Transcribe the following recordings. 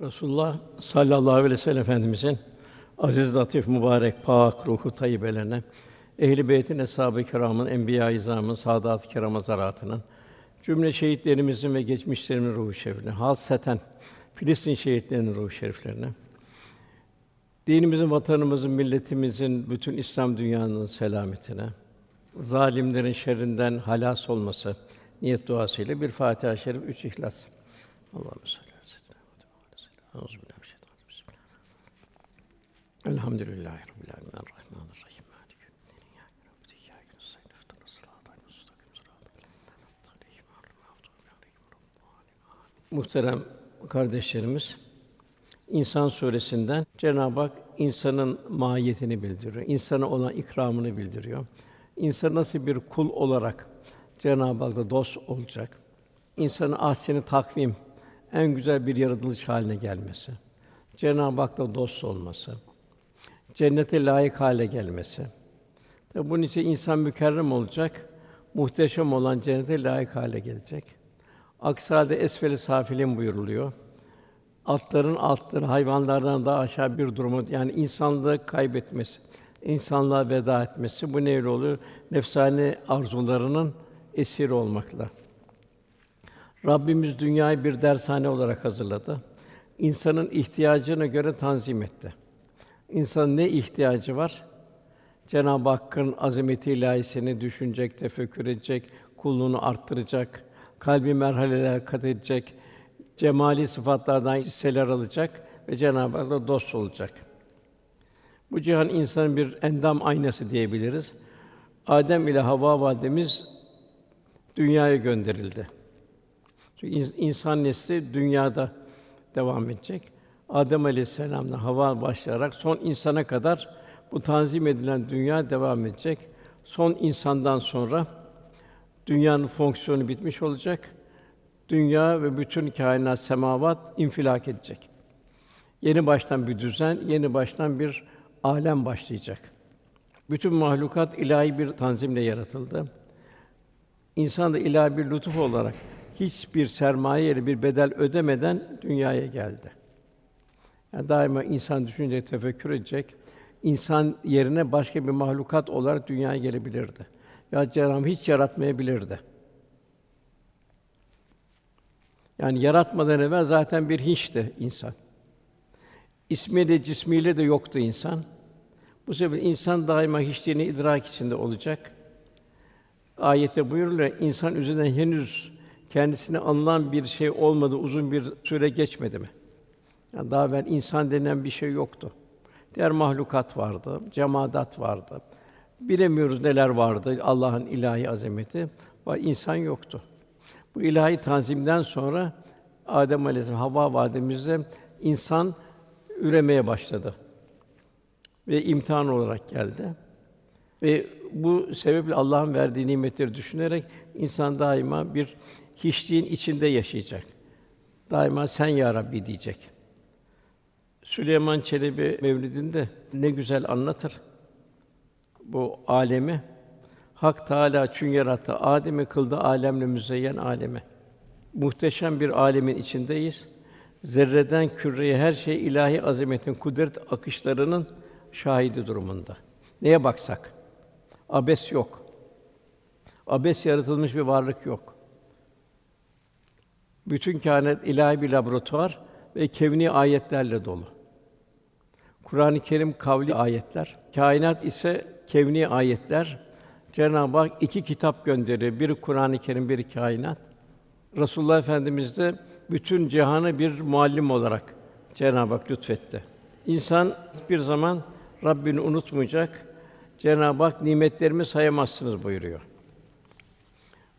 Resulullah sallallahu aleyhi ve sellem Efendimizin aziz, latif, mübarek, pâk ruhu tayyibelerine, ehl-i beytin, eshâb-ı kirâmın, enbiyâ-i izâmın, sâdât-ı kirâm zaratının, cümle şehitlerimizin ve geçmişlerimizin ruhu şeriflerine, hasreten Filistin şehitlerinin ruhu şeriflerine, dinimizin, vatanımızın, milletimizin, bütün İslam dünyasının selametine, zalimlerin şerrinden halas olması niyet duasıyla bir Fatiha-i Şerif, 3 İhlas. Allahümme Elhamdülillahi Rabbil âlemin, Rahmanirrahim, Mâliki yevmiddin, İyyâke na'budu ve iyyâke nestaîn, ihdinas sirâtal mustakîm, sirâtal lezîne en'amte aleyhim ghayril mağdûbi aleyhim veleddâllîn. Âmîn. Muhterem kardeşlerimiz, İnsan suresinden Cenab-ı Hak insanın mahiyetini bildiriyor. İnsana olan ikramını bildiriyor. İnsan nasıl bir kul olarak Cenab-ı Hak'la dost olacak? İnsanın ahseni takvim, en güzel bir yaratılış haline gelmesi, Cenab-ı Hak'la dost olması, cennete layık hale gelmesi. Tabii bunun için insan mükerrem olacak, muhteşem olan cennete layık hale gelecek. Aksi halde esfel-i safilin buyuruluyor. Atların altları hayvanlardan daha aşağı bir durumu, yani insanlığı kaybetmesi, insanlığa veda etmesi, bu neyle oluyor? Nefsani arzularının esiri olmakla. Rabbimiz dünyayı bir dershane olarak hazırladı. İnsanın ihtiyacına göre tanzim etti. İnsanın ne ihtiyacı var? Cenab-ı Hakk'ın azameti ilahisini düşünecek, tefekkür edecek, kulluğunu arttıracak, kalbi merhaleler kat edecek, cemali sıfatlardan hisseler alacak ve Cenab-ı Hak'la dost olacak. Bu cihan insanın bir endam aynası diyebiliriz. Adem ile Havva validemiz dünyaya gönderildi. Çünkü insan nesli dünyada devam edecek. Adem aleyhisselam'la Havva başlayarak son insana kadar bu tanzim edilen dünya devam edecek. Son insandan sonra dünyanın fonksiyonu bitmiş olacak. Dünya ve bütün kainat, semavat infilak edecek. Yeni baştan bir düzen, yeni baştan bir alem başlayacak. Bütün mahlukat ilahi bir tanzimle yaratıldı. İnsan da ilahi bir lütuf olarak hiçbir sermayeye bir bedel ödemeden dünyaya geldi. Yani daima insan düşünecek, tefekkür edecek. İnsan yerine başka bir mahlukat olarak dünyaya gelebilirdi. Ya Cenab-ı Hak hiç yaratmayabilirdi. Yani yaratmadan evvel zaten bir hiçti insan. İsmiyle, cismiyle de yoktu insan. Bu sebeple insan daima hiçliğini idrak içinde olacak. Ayette buyuruluyor, insan üzerinden henüz kendisine anılan bir şey olmadı, uzun bir süre geçmedi mi? Yani daha evvel insan denen bir şey yoktu. Diğer mahlukat vardı, cemaat vardı. Bilemiyoruz neler vardı, Allah'ın ilahi azameti. Ama insan yoktu. Bu ilahi tanzimden sonra Adem aleyhisselam, Havva validemizle insan üremeye başladı ve imtihan olarak geldi. Ve bu sebeple Allah'ın verdiği nimetleri düşünerek insan daima bir hiçliğin içinde yaşayacak. Daima sen ya Rabbi diyecek. Süleyman Çelebi Mevlidinde ne güzel anlatır bu alemi. Hak Teâlâ çün yarattı Âdem'i, kıldı âlemle müzeyyen âlemi. Muhteşem bir âlemin içindeyiz. Zerreden küreye her şey ilahi azametin, kudret akışlarının şahidi durumunda. Neye baksak abes yok. Abes yaratılmış bir varlık yok. Bütün kâinat ilahi bir laboratuvar ve kevni ayetlerle dolu. Kur'an-ı Kerim kavli ayetler, kainat ise kevni ayetler. Cenab-ı Hak iki kitap gönderiyor. Biri Kur'an-ı Kerim, biri kainat. Resulullah Efendimiz de bütün cihanı bir muallim olarak Cenab-ı Hak lütfetti. İnsan hiçbir zaman Rabbini unutmayacak. Cenab-ı Hak nimetlerimi sayamazsınız buyuruyor.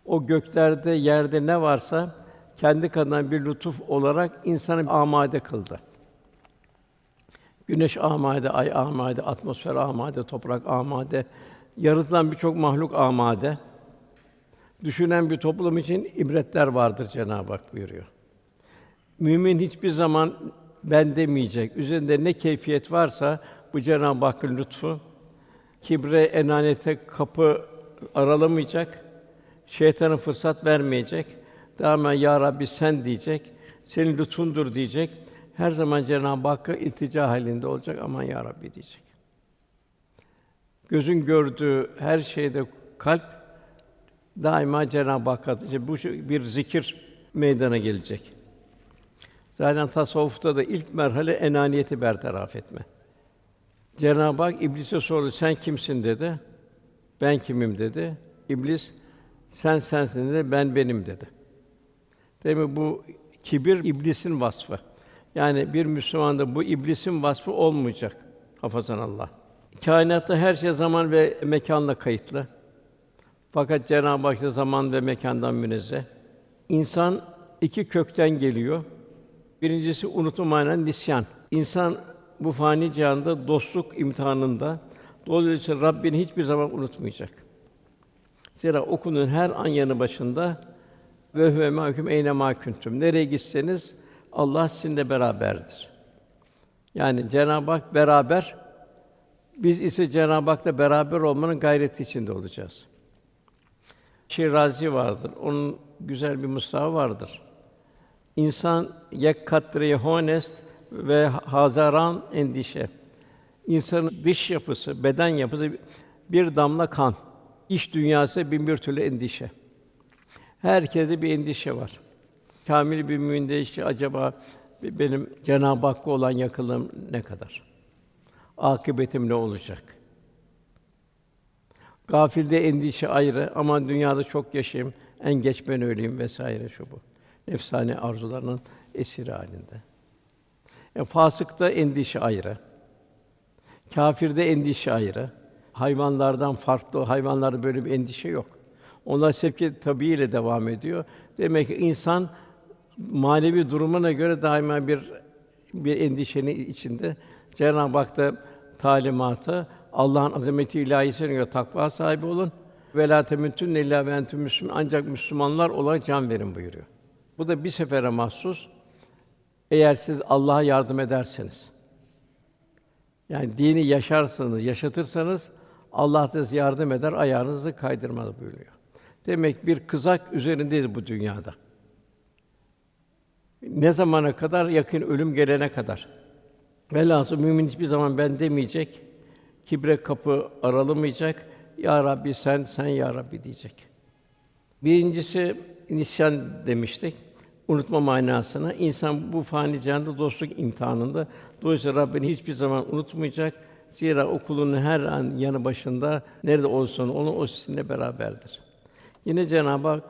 O göklerde, yerde ne varsa kendi kadından bir lütuf olarak insanı amade kıldı. Güneş amade, ay amade, atmosfer amade, toprak amade, yaratılan birçok mahluk amade. Düşünen bir toplum için ibretler vardır Cenab-ı Hak buyuruyor. Mümin hiçbir zaman ben demeyecek. Üzerinde ne keyfiyet varsa bu Cenab-ı Hakk'ın lütfu. Kibre, enanete kapı aralamayacak. Şeytana fırsat vermeyecek. Daima ya Rabbi sen diyecek. Senin lütfundur diyecek. her zaman Cenab-ı Hakk'a iltica halinde olacak. Aman ya Rabbi diyecek. Gözün gördüğü her şeyde kalp daima Cenab-ı Hakk'a. İşte bu bir zikir meydana gelecek. Zaten tasavvufta da ilk merhale enâniyeti bertaraf etme. Cenab-ı Hak İblis'e sordu, sen kimsin dedi. Ben kimim dedi. İblis, sen sensin dedi, ben benim dedi. Demek bu kibir İblis'in vasfı. Yani bir Müslümanda bu İblis'in vasfı olmayacak. Hafazanallah. Kainatta her şey zaman ve mekânla kayıtlı. Fakat Cenab-ı Hak da zaman ve mekândan münezzeh. İnsan iki kökten geliyor. Birincisi unutulmayan nisyan. İnsan bu fani cihanda dostluk imtihanında dolayısıyla Rabbini hiçbir zaman unutmayacak. Zira okunun her an yanı başında ve huve mâküm eyne mâküntüm. Nereye gitseniz Allah sizinle beraberdir. Yani Cenab-ı Hak beraber, biz ise Cenab-ı Hak'la beraber olmanın gayreti içinde olacağız. Şirazi vardır. Onun güzel bir mısrağı vardır. İnsan yek katri honest ve hazaran endişe. İnsanın dış yapısı, beden yapısı bir damla kan. İç dünyası bin bir türlü endişe. Herkeste bir endişe var. Kâmil bir müminde işte acaba benim Cenab-ı Hakk'a olan yakınlığım ne kadar? Akıbetim ne olacak? Gafilde endişe ayrı, aman dünyada çok yaşayayım, en geç ben öleyim vesaire şu bu. Nefsani arzularının esiri halinde. Fasıkta endişe ayrı. Kâfirde endişe ayrı. Hayvanlardan farklı, hayvanlarda böyle bir endişe yok. Onlar sevki tabiiyle devam ediyor. Demek ki insan manevi durumuna göre daima bir endişenin içinde. Cenab-ı Hak da talimatı Allah'ın azameti ilahisine göre takva sahibi olun. Velâ temûtunne illâ ve entüm müslümûn. Ancak Müslümanlar olarak can verin buyuruyor. Bu da bir sefere mahsus. Eğer siz Allah'a yardım ederseniz, yani dini yaşarsanız, yaşatırsanız Allah da size yardım eder, ayağınızı kaydırmaz buyuruyor. Demek bir kızak üzerindeyiz bu dünyada. Ne zamana kadar? Yakın ölüm gelene kadar. Velhâsıl mümin hiçbir zaman ben demeyecek, kibre kapı aralamayacak. Ya Rabbi sen, sen ya Rabbi diyecek. Birincisi nisyan demiştik. Unutma manasına. İnsan bu fani cihanda dostluk imtihanında. Dolayısıyla Rabbini hiçbir zaman unutmayacak. Zira o kulunun her an yanı başında nerede olsan olun o sizinle beraberdir. Yine Cenab-ı Hak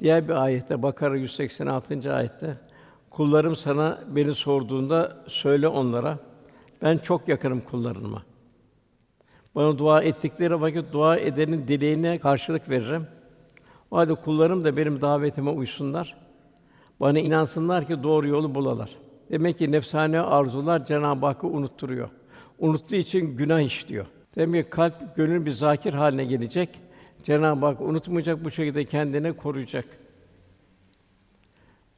diğer bir ayette Bakara 186. ayette kullarım sana beni sorduğunda söyle onlara ben çok yakınım kullarıma. Bana dua ettikleri vakit dua edenin dileğine karşılık veririm. O halde kullarım da benim davetime uysunlar. Bana inansınlar ki doğru yolu bulalar. Demek ki nefsane arzular Cenab-ı Hakk'ı unutturuyor. Unuttuğu için günah işliyor. Demek ki kalp gönül bir zâkir haline gelecek. Cenab-ı Hak unutmayacak, bu şekilde kendini koruyacak.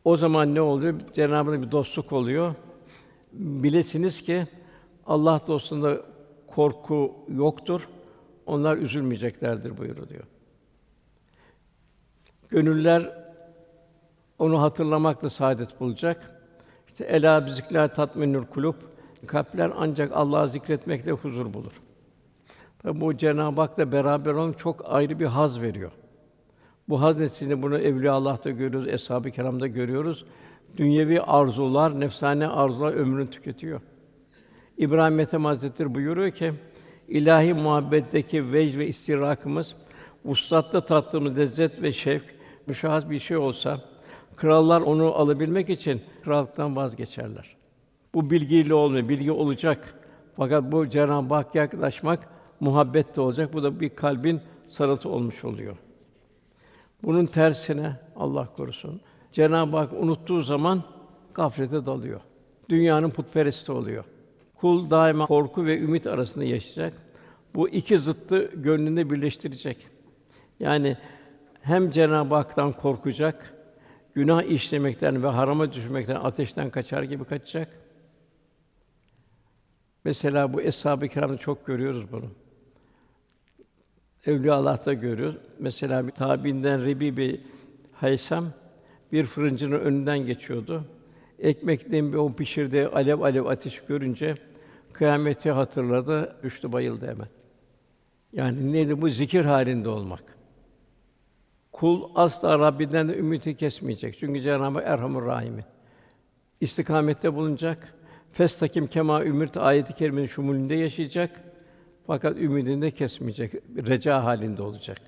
O zaman ne oluyor? Cenab-ı Hak'la bir dostluk oluyor. Bilesiniz ki Allah dostunda korku yoktur. Onlar üzülmeyeceklerdir buyuruluyor. Gönüller onu hatırlamakla saadet bulacak. İşte elâ bizikler tatminül kulûb. Kalpler ancak Allah'ı zikretmekle huzur bulur. Tabi bu Cenab-ı Hak'la beraber olmak çok ayrı bir haz veriyor. Bu haz neticesinde bunu evliyaullah'ta görüyoruz, eshâb-ı kerâm'da görüyoruz. Dünyevi arzular, nefsane arzular ömrünü tüketiyor. İbrahim Ethem Hazretleri buyuruyor ki ilahi muhabbetteki vecd ve istirakımız, vuslatta tattığımız lezzet ve şevk müşahhas bir şey olsa krallar onu alabilmek için krallıktan vazgeçerler. Bu bilgiyle olmuyor, bilgi olacak. Fakat bu Cenab-ı Hakk'a yaklaşmak muhabbet de olacak. Bu da bir kalbin sanatı olmuş oluyor. Bunun tersine Allah korusun Cenab-ı Hak unuttuğu zaman gaflete dalıyor. Dünyanın putperesti oluyor. Kul daima korku ve ümit arasında yaşayacak. Bu iki zıttı gönlünde birleştirecek. Yani hem Cenab-ı Hak'tan korkacak, günah işlemekten ve harama düşmekten, ateşten kaçar gibi kaçacak. Mesela bu Eshâb-ı Kirâm'da çok görüyoruz bunu. Evliyaullah'ta görüyoruz. Mesela bir tâbiinden Rebî-i Haysam bir fırıncının önünden geçiyordu. Ekmekten o pişirdiği alev alev ateş görünce kıyameti hatırladı, düştü bayıldı hemen. Yani neydi bu? Zikir halinde olmak. Kul asla Rabbinden de ümidi kesmeyecek. Çünkü Cenab-ı Erhamur Rahim'in. İstikamette bulunacak. Festakim kema ümirt ayet-i kerimenin şumulünde yaşayacak. Fakat ümidini de kesmeyecek. Reca halinde olacak.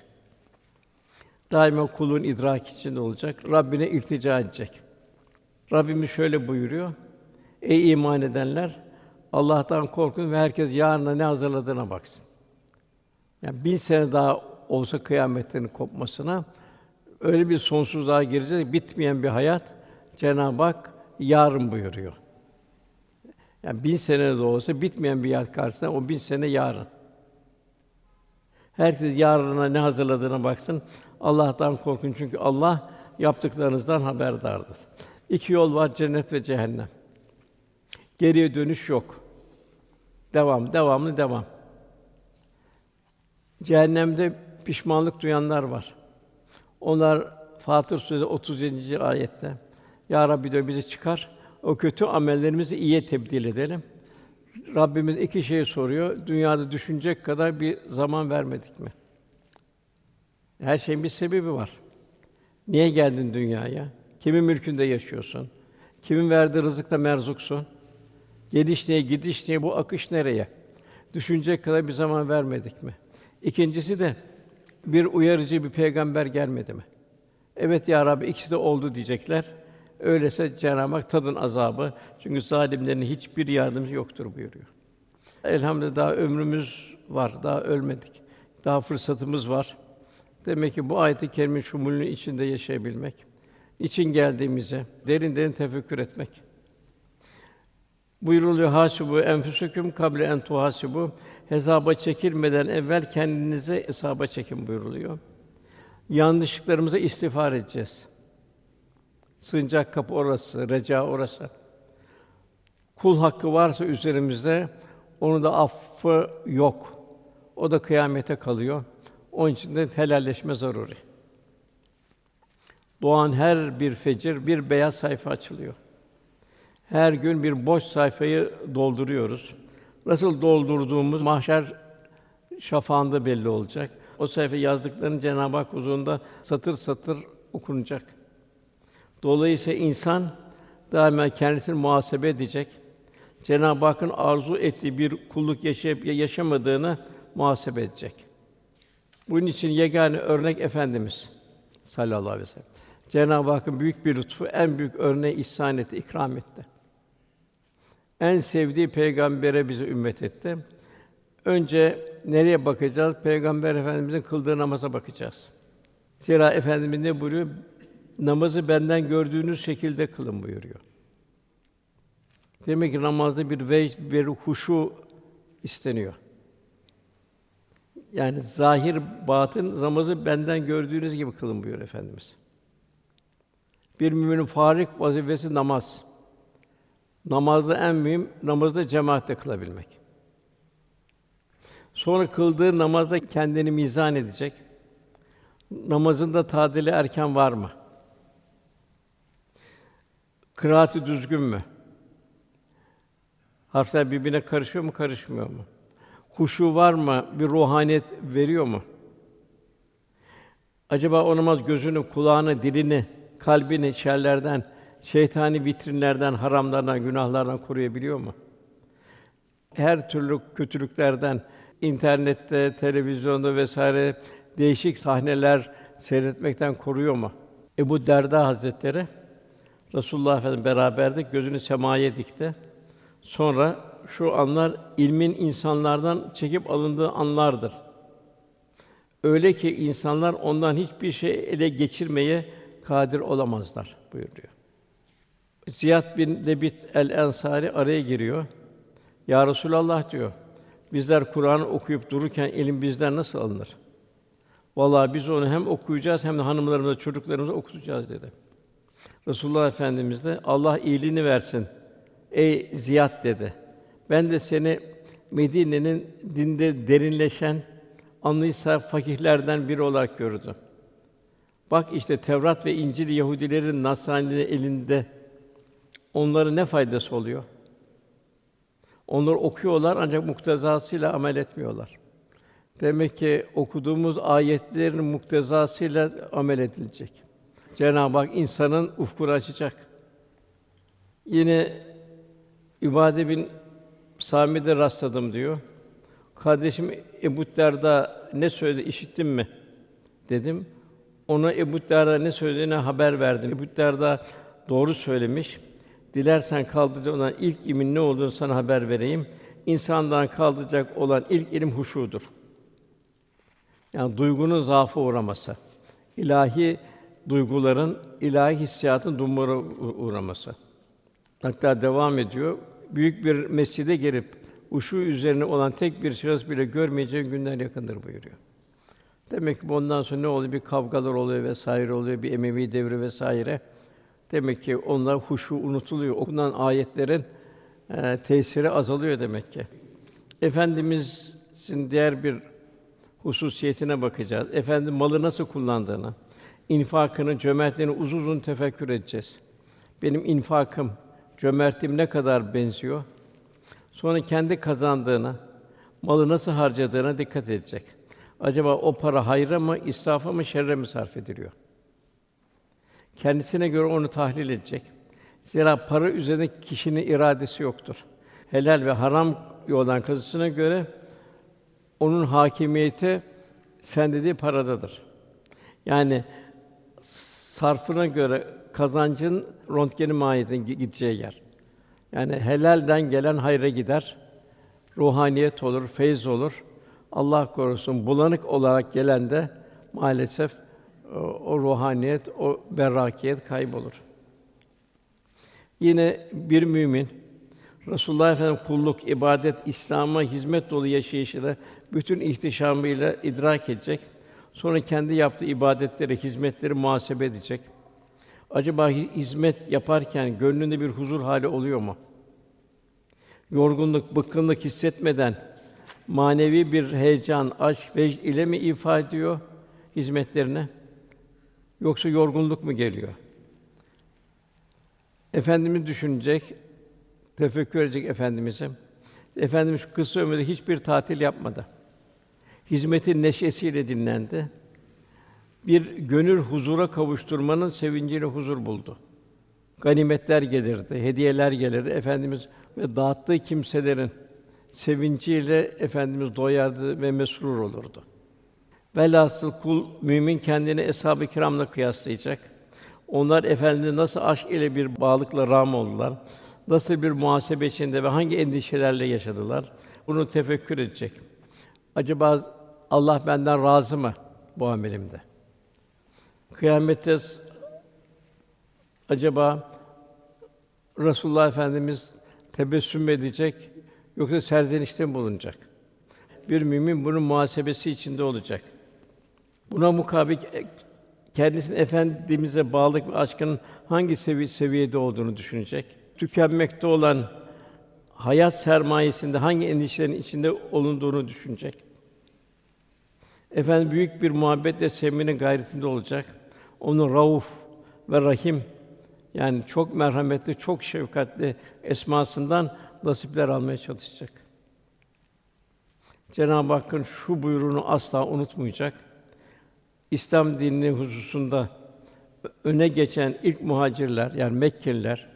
Daima kulun idrak içinde olacak. Rabbine iltica edecek. Rabbimiz şöyle buyuruyor: Ey iman edenler, Allah'tan korkun ve herkes yarına ne hazırladığına baksın. Yani 1000 sene daha olsa kıyametlerin kopmasına, öyle bir sonsuzluğa gireceğiz, bitmeyen bir hayat. Cenab-ı Hak yarın buyuruyor. Yani 1000 sene de olsa bitmeyen bir hayat karşısında o 1000 sene yarın. Herkes yarına ne hazırladığına baksın. Allah'tan korkun çünkü Allah yaptıklarınızdan haberdardır. 2 yol var: cennet ve cehennem. Geriye dönüş yok. Devam, devamlı devam. Cehennemde pişmanlık duyanlar var. Onlar Fatır Suresi 37. ayette "Ya Rabbi" diyor, "bizi çıkar, o kötü amellerimizi iyiye tebdil edelim." Rabbimiz 2 şey soruyor: dünyada düşünecek kadar bir zaman vermedik mi? Her şeyin bir sebebi var. Niye geldin dünyaya? Kimin mülkünde yaşıyorsun? Kimin verdiği rızıkla merzuksun? Geliş niye, gidiş niye, bu akış nereye? Düşünecek kadar bir zaman vermedik mi? İkincisi de bir uyarıcı, bir peygamber gelmedi mi? Evet ya Rabbi, ikisi de oldu diyecekler. Öyleyse Cenab-ı Hak tadın azabı. Çünkü zalimlerin hiçbir yardımcı yoktur buyuruyor. Elhamdülillah daha ömrümüz var, daha ölmedik. Daha fırsatımız var. Demek ki bu ayet-i kerimenin şumulünün içinde yaşayabilmek, için geldiğimize derin derin tefekkür etmek. Buyruluyor: "Hasibu enfüsüküm kable en tuhasibu." Hesaba çekilmeden evvel kendinize hesaba çekin buyuruluyor. Yanlışlıklarımıza istiğfar edeceğiz. Sığınacak kapı orası, reca orası. Kul hakkı varsa üzerimizde, onun da affı yok. O da kıyamete kalıyor. Onun için de helalleşme zaruri. Doğan her bir fecir bir beyaz sayfa açılıyor. Her gün bir boş sayfayı dolduruyoruz. Nasıl doldurduğumuz mahşer şafağında belli olacak. O sayfa yazdıklarının Cenab-ı Hak huzurunda satır satır okunacak. Dolayısıyla insan daima kendisini muhasebe edecek. Cenab-ı Hakk'ın arzu ettiği bir kulluk yaşayıp yaşamadığını muhasebe edecek. Bunun için yegâne örnek Efendimiz sallallahu aleyhi ve sellem. Cenab-ı Hakk'ın büyük bir lütfu, en büyük örneği ihsan etti, ikram etti. En sevdiği peygambere bizi ümmet etti. Önce nereye bakacağız? Peygamber Efendimizin kıldığı namaza bakacağız. Zira Efendimiz ne buyuruyor? "Namazı benden gördüğünüz şekilde kılın." buyuruyor. Demek ki namazda bir vecd, bir huşu isteniyor. Yani zahir, batın, namazı benden gördüğünüz gibi kılın buyuruyor Efendimiz. Bir müminin farik vazifesi namaz. Namazda en mühim, namazda cemaatle kılabilmek. Sonra kıldığı namazda kendini mizan edecek. Namazında tadil-i erken var mı? Kıraati düzgün mü? Harfler birbirine karışıyor mu, karışmıyor mu? Huşu var mı? Bir ruhaniyet veriyor mu? Acaba o namaz gözünü, kulağını, dilini, kalbini şerlerden, şeytani vitrinlerden, haramlardan, günahlardan koruyabiliyor mu? Her türlü kötülüklerden, internette, televizyonda vesaire değişik sahneler seyretmekten koruyor mu? Ebu Derda Hazretleri Resulullah Efendimiz beraberdik, gözünü semaya dikti. Sonra şu anlar ilmin insanlardan çekip alındığı anlardır. Öyle ki insanlar ondan hiçbir şey ele geçirmeye kadir olamazlar buyuruyor. Ziyad bin Lebit el-Ensari araya giriyor. "Ya Resulallah" diyor, "bizler Kur'an okuyup dururken ilim bizden nasıl alınır?" "Vallahi biz onu hem okuyacağız hem de hanımlarımıza, çocuklarımıza okutacağız" dedi. Resulullah Efendimiz de "Allah iyiliğini versin ey Ziyad" dedi. "Ben de seni Medine'nin dinde derinleşen, anlıysa fakihlerden biri olarak gördüm. Bak işte Tevrat ve İncil Yahudilerin, Nasranilerin elinde. onlara ne faydası oluyor? Onlar okuyorlar ancak muktezasıyla amel etmiyorlar. Demek ki okuduğumuz ayetlerin muktezasıyla amel edilecek. Cenab-ı Hak insanın ufkunu açacak. Yine Übade bin Sâmi'de rastladım diyor. Kardeşim Ebu Derda ne söyledi işittin mi? Dedim. Ona Ebu Derda ne söylediğine haber verdim. Ebu Derda doğru söylemiş. Dilersen kaldıracak olan ilk ilmin ne olduğunu sana haber vereyim. İnsandan kaldıracak olan ilk ilim huşudur. Yani duygunun zaafa uğraması, ilahi duyguların, ilahi hissiyatın dumura uğraması. Hatta devam ediyor. Büyük bir mescide gelip huşu üzerine olan tek bir şahıs bile görmeyeceğin günler yakındır buyuruyor. Demek ki bundan sonra ne oluyor? Bir kavgalar oluyor vesaire oluyor, bir Emevi devri vesaire. Demek ki onlar huşu unutuluyor. Okunan ayetlerin tesiri azalıyor demek ki. Efendimizin diğer bir hususiyetine bakacağız. Efendimiz malı nasıl kullandığını, infakını, cömertliğini uzun uzun tefekkür edeceğiz. Benim infakım, cömertliğim ne kadar benziyor? Sonra kendi kazandığına, malı nasıl harcadığına dikkat edecek. Acaba o para hayra mı, israfa mı, şerre mi sarf ediliyor? Kendisine göre onu tahlil edecek. Zira para üzerinde kişinin iradesi yoktur. Helal ve haram yoldan kazısına göre onun hakimiyeti sende değil paradadır. Yani sarfına göre kazancın röntgeni mahiyetine gideceği yer. Yani helalden gelen hayra gider. Ruhaniyet olur, feyz olur. Allah korusun bulanık olarak gelen de maalesef o ruhaniyet, o berrakiyet kaybolur. Yine bir mümin Resulullah Efendimiz kulluk, ibadet, İslam'a hizmet dolu yaşayışını bütün ihtişamıyla idrak edecek. Sonra kendi yaptığı ibadetleri, hizmetleri muhasebe edecek. Acaba hizmet yaparken gönlünde bir huzur hali oluyor mu? Yorgunluk, bıkkınlık hissetmeden manevi bir heyecan, aşk, vecd ile mi ifade ediyor hizmetlerine? Yoksa yorgunluk mu geliyor? Efendimiz düşünecek, tefekkür edecek Efendimiz'e. Efendimiz kısa ömründe hiçbir tatil yapmadı. Hizmetin neşesiyle dinlendi. Bir gönül huzura kavuşturmanın sevinciyle huzur buldu. Ganimetler gelirdi, hediyeler gelirdi. Efendimiz ve dağıttığı kimselerin sevinciyle Efendimiz doyardı ve mesrur olurdu. Velhasıl kul, mümin kendini eshab-ı kiramla kıyaslayacak. Onlar Efendimiz'e nasıl aşk ile bir bağlılıkla rağm oldular, nasıl bir muhasebe içinde ve hangi endişelerle yaşadılar, bunu tefekkür edecek. Acaba Allah benden razı mı bu amelimde? Kıyamette acaba Resulullah Efendimiz tebessüm edecek yoksa serzenişte mi bulunacak? Bir mümin bunun muhasebesi içinde olacak. Buna mukabil kendisinin Efendimiz'e bağlılık ve aşkının hangi seviyede olduğunu düşünecek. Tükenmekte olan hayat sermayesinde hangi endişelerin içinde olunduğunu düşünecek. Efendimiz büyük bir muhabbetle sevmenin gayretinde olacak. Onun Rauf ve Rahim yani çok merhametli, çok şefkatli esmasından nasipler almaya çalışacak. Cenab-ı Hakk'ın şu buyruğunu asla unutmayacak. İslam dininin hususunda öne geçen ilk muhacirler yani Mekkeliler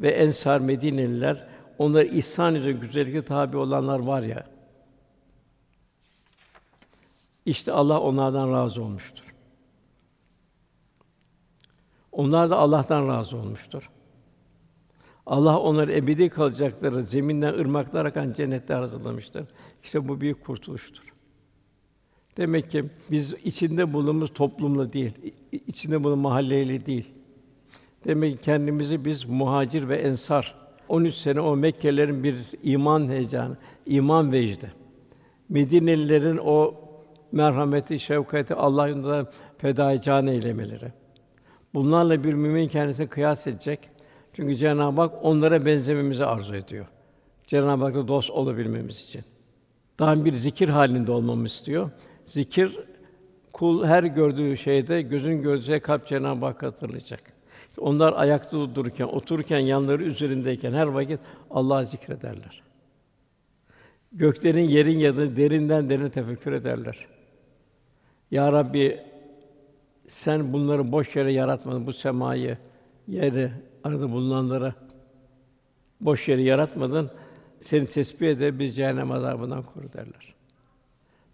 ve Ensar Medineliler, onlara ihsan üzere güzellikle tabi olanlar var ya. İşte Allah onlardan razı olmuştur. Onlar da Allah'tan razı olmuştur. Allah onları ebedi kalacakları zeminden ırmaklar akan cennetler hazırlamıştır. İşte bu büyük kurtuluştur. Demek ki biz içinde bulunduğumuz toplumla değil, içinde bulunduğumuz mahalleyle değil. Demek ki kendimizi biz muhacir ve ensar 13 sene o Mekkelilerin bir iman heyecanı, iman vecdi. Medinelilerin o merhameti, şefkati, Allah yolunda fedai can eylemeleri. Bunlarla bir mümin kendisini kıyas edecek. Çünkü Cenab-ı Hak onlara benzememizi arzu ediyor. Cenab-ı Hak'la dost olabilmemiz için. Daim bir zikir halinde olmamız istiyor. Zikir kul her gördüğü şeyde gözün gördüğü şey kalp Cenab-ı Hakk'ı hatırlayacak. Onlar ayakta dururken, otururken, yanları üzerindeyken her vakit Allah'ı zikrederler. Göklerin, yerin yadını derinden derine tefekkür ederler. Ya Rabbi, sen bunları boş yere yaratmadın, bu semayı, yeri, arada bulunanları boş yere yaratmadın. Seni tesbih eder, biz cehennem azabından koru derler.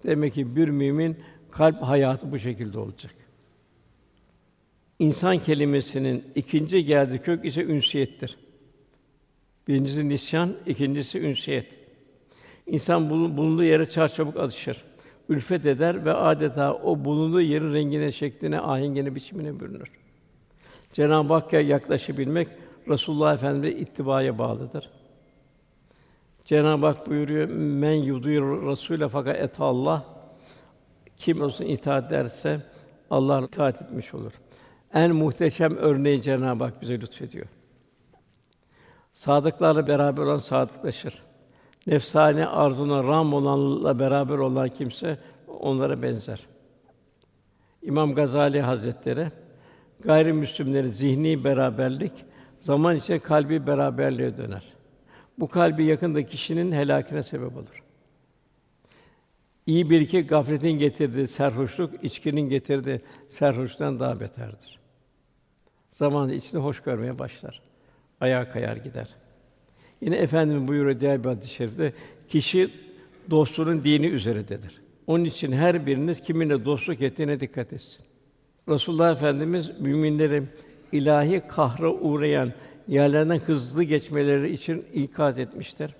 Demek ki bir mümin kalp hayatı bu şekilde olacak. İnsan kelimesinin ikinci geldiği kök ise ünsiyettir. Birincisi nisyan, ikincisi ünsiyet. İnsan bulunduğu yere çarçabuk alışır, ülfet eder ve adeta o bulunduğu yerin rengine, şekline, ahengine, biçimine bürünür. Cenab-ı Hakk'a yaklaşabilmek Resulullah Efendimiz'e ittibaya bağlıdır. Cenab-ı Hak buyuruyor: "Men yudiru Rasûle fakat et Allah." Kim olsun itaat ederse Allah itaat etmiş olur. En muhteşem örneği Cenab-ı Hak bize lütfediyor. Sadıklarla beraber olan sadıklaşır. Nefsane arzuna ram olanla beraber olan kimse onlara benzer. İmam Gazali Hazretleri, gayrimüslimlerin zihni beraberlik zaman içinde kalbi beraberliğe döner. Bu kalbi yakında kişinin helakine sebep olur. İyi bir iki gafletin getirdiği serhoşluk, içkinin getirdiği serhoşluktan daha beterdir. Zamanla içini hoş görmeye başlar, ayağa kayar gider. Yine Efendimiz buyuruyor diğer bir hadis-i şerifte, kişi dostluğunun dini üzeredir. Onun için her biriniz kiminle dostluk ettiğine dikkat etsin. Resulullah Efendimiz müminlerin ilahi kahra uğrayan yerlerinden hızlı geçmeleri için ikaz etmiştir.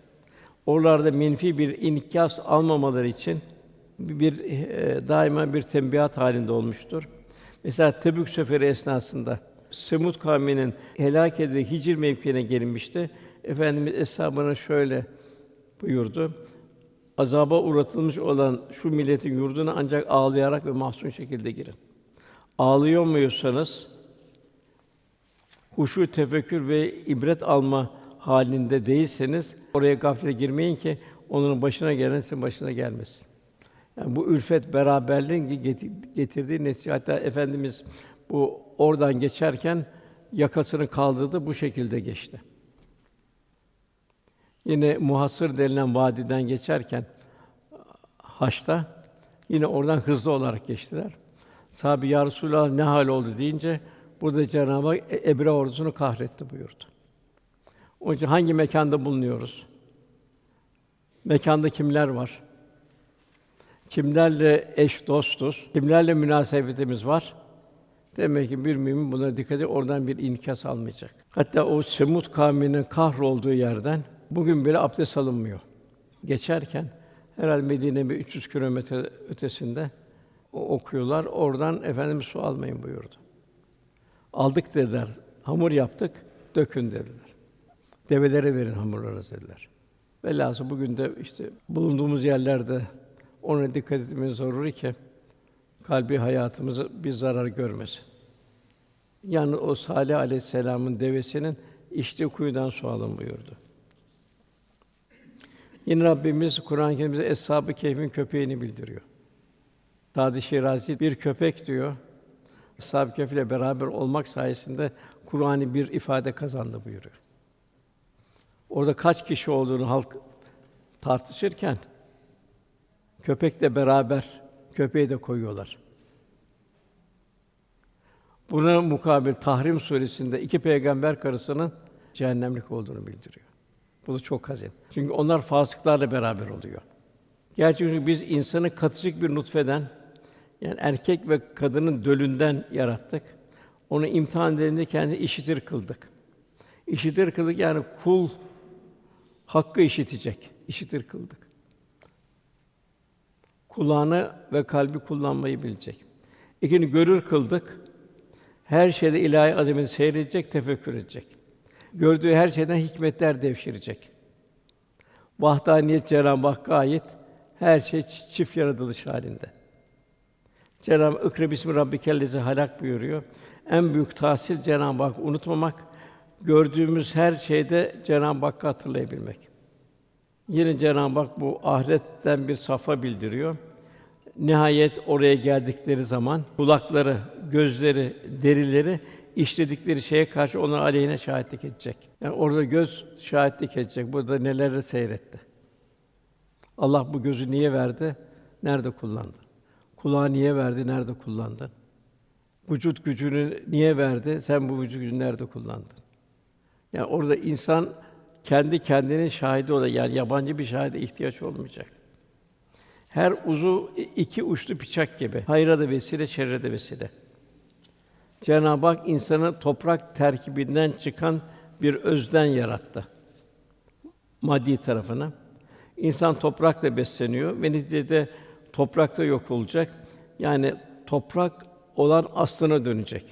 Oralarda menfi bir inikas almamaları için daima bir tembihat halinde olmuştur. Mesela Tebük seferi esnasında Semud kavminin helak edildiği Hicr mevkiine gelinmişti. Efendimiz eshabına şöyle buyurdu: "Azaba uğratılmış olan şu milletin yurduna ancak ağlayarak ve mahzun şekilde girin. Ağlıyor muysanız huşû, tefekkür ve ibret alma halinde değilseniz oraya gaflete girmeyin ki onların başına gelen sizin başına gelmesin." Yani bu ülfet, beraberliğin getirdiği netice. Hatta Efendimiz bu oradan geçerken yakasını kaldırdı, bu şekilde geçti. Yine Muhasır denilen vadiden geçerken Haç'ta yine oradan hızlı olarak geçtiler. Sahabe, "Ya Resulallah, ne hal oldu?" deyince burada Cenab-ı Hak Ebre ordusunu kahretti buyurdu. Onun için hangi mekanda bulunuyoruz? Mekanda kimler var? Kimlerle eş dostuz? Kimlerle münasebetimiz var? Demek ki bir mümin buna dikkat edip oradan bir inikas almayacak. Hatta o Semud kavminin kahrolduğu yerden bugün bile abdest alınmıyor. Geçerken herhalde Medine'nin 300 kilometre ötesinde okuyorlar. Oradan Efendimiz su almayın buyurdu. Aldık dediler. Hamur yaptık, dökün dediler. Develere verin hamurlarınızı dediler. Velhâsıl bugün de işte bulunduğumuz yerlerde ona dikkat etmemiz zordur ki kalbi hayatımıza bir zarar görmesin. Yani o Salih Aleyhisselam'ın devesinin içtiği kuyudan su alın buyurdu. Yine Rabbimiz Kur'an-ı Kerim'de Eshab-ı Kehf'in köpeğini bildiriyor. Sa'd-ı Şirazi bir köpek diyor. Eshab-ı Kehf ile beraber olmak sayesinde Kur'an'ı bir ifade kazandı buyuruyor. Orada kaç kişi olduğunu halk tartışırken köpekle beraber köpeği de koyuyorlar. Buna mukabil Tahrim suresinde iki peygamber karısının cehennemlik olduğunu bildiriyor. Bu da çok hazin. Çünkü onlar fasıklarla beraber oluyor. Gerçi biz insanı katıcık bir nutfeden, yani erkek ve kadının dölünden yarattık. Onu imtihan edildiğinde kendi işitir kıldık. İşitir kıldık yani kul hakkı işitecek. İşitir kıldık. Kulağını ve kalbi kullanmayı bilecek. İkini görür kıldık. Her şeyde ilahi azameti seyredecek, tefekkür edecek. Gördüğü her şeyden hikmetler devşirecek. Vahdaniyet Cenab-ı Hakk'a ait, her şey çift yaratılış halinde. Cenab-ı Hak "İkra bismi rabbikellezî halak" buyuruyor. En büyük tahsil Cenab-ı Hakk'ı unutmamak, gördüğümüz her şeyde Cenab-ı Hakk'ı hatırlayabilmek. Yine Cenab-ı Hak bu ahiretten bir safa bildiriyor. Nihayet oraya geldikleri zaman kulakları, gözleri, derileri işledikleri şeye karşı onun aleyhine şahitlik edecek. Yani orada göz şahitlik edecek. Burada neleri seyretti? Allah bu gözü niye verdi? Nerede kullandı? Kulağı niye verdi? Nerede kullandı? Vücut gücünü niye verdi? Sen bu vücut gücünü nerede kullandın? Yani orada insan kendi kendinin şahidi olacak. Yani yabancı bir şahide ihtiyaç olmayacak. Her uzuv iki uçlu bıçak gibi. Hayra da vesile, şerre de vesile. Cenab-ı Hak insanı toprak terkibinden çıkan bir özden yarattı. Maddi tarafına. İnsan toprakla besleniyor ve neticede toprakta yok olacak. Yani toprak olan aslına dönecek.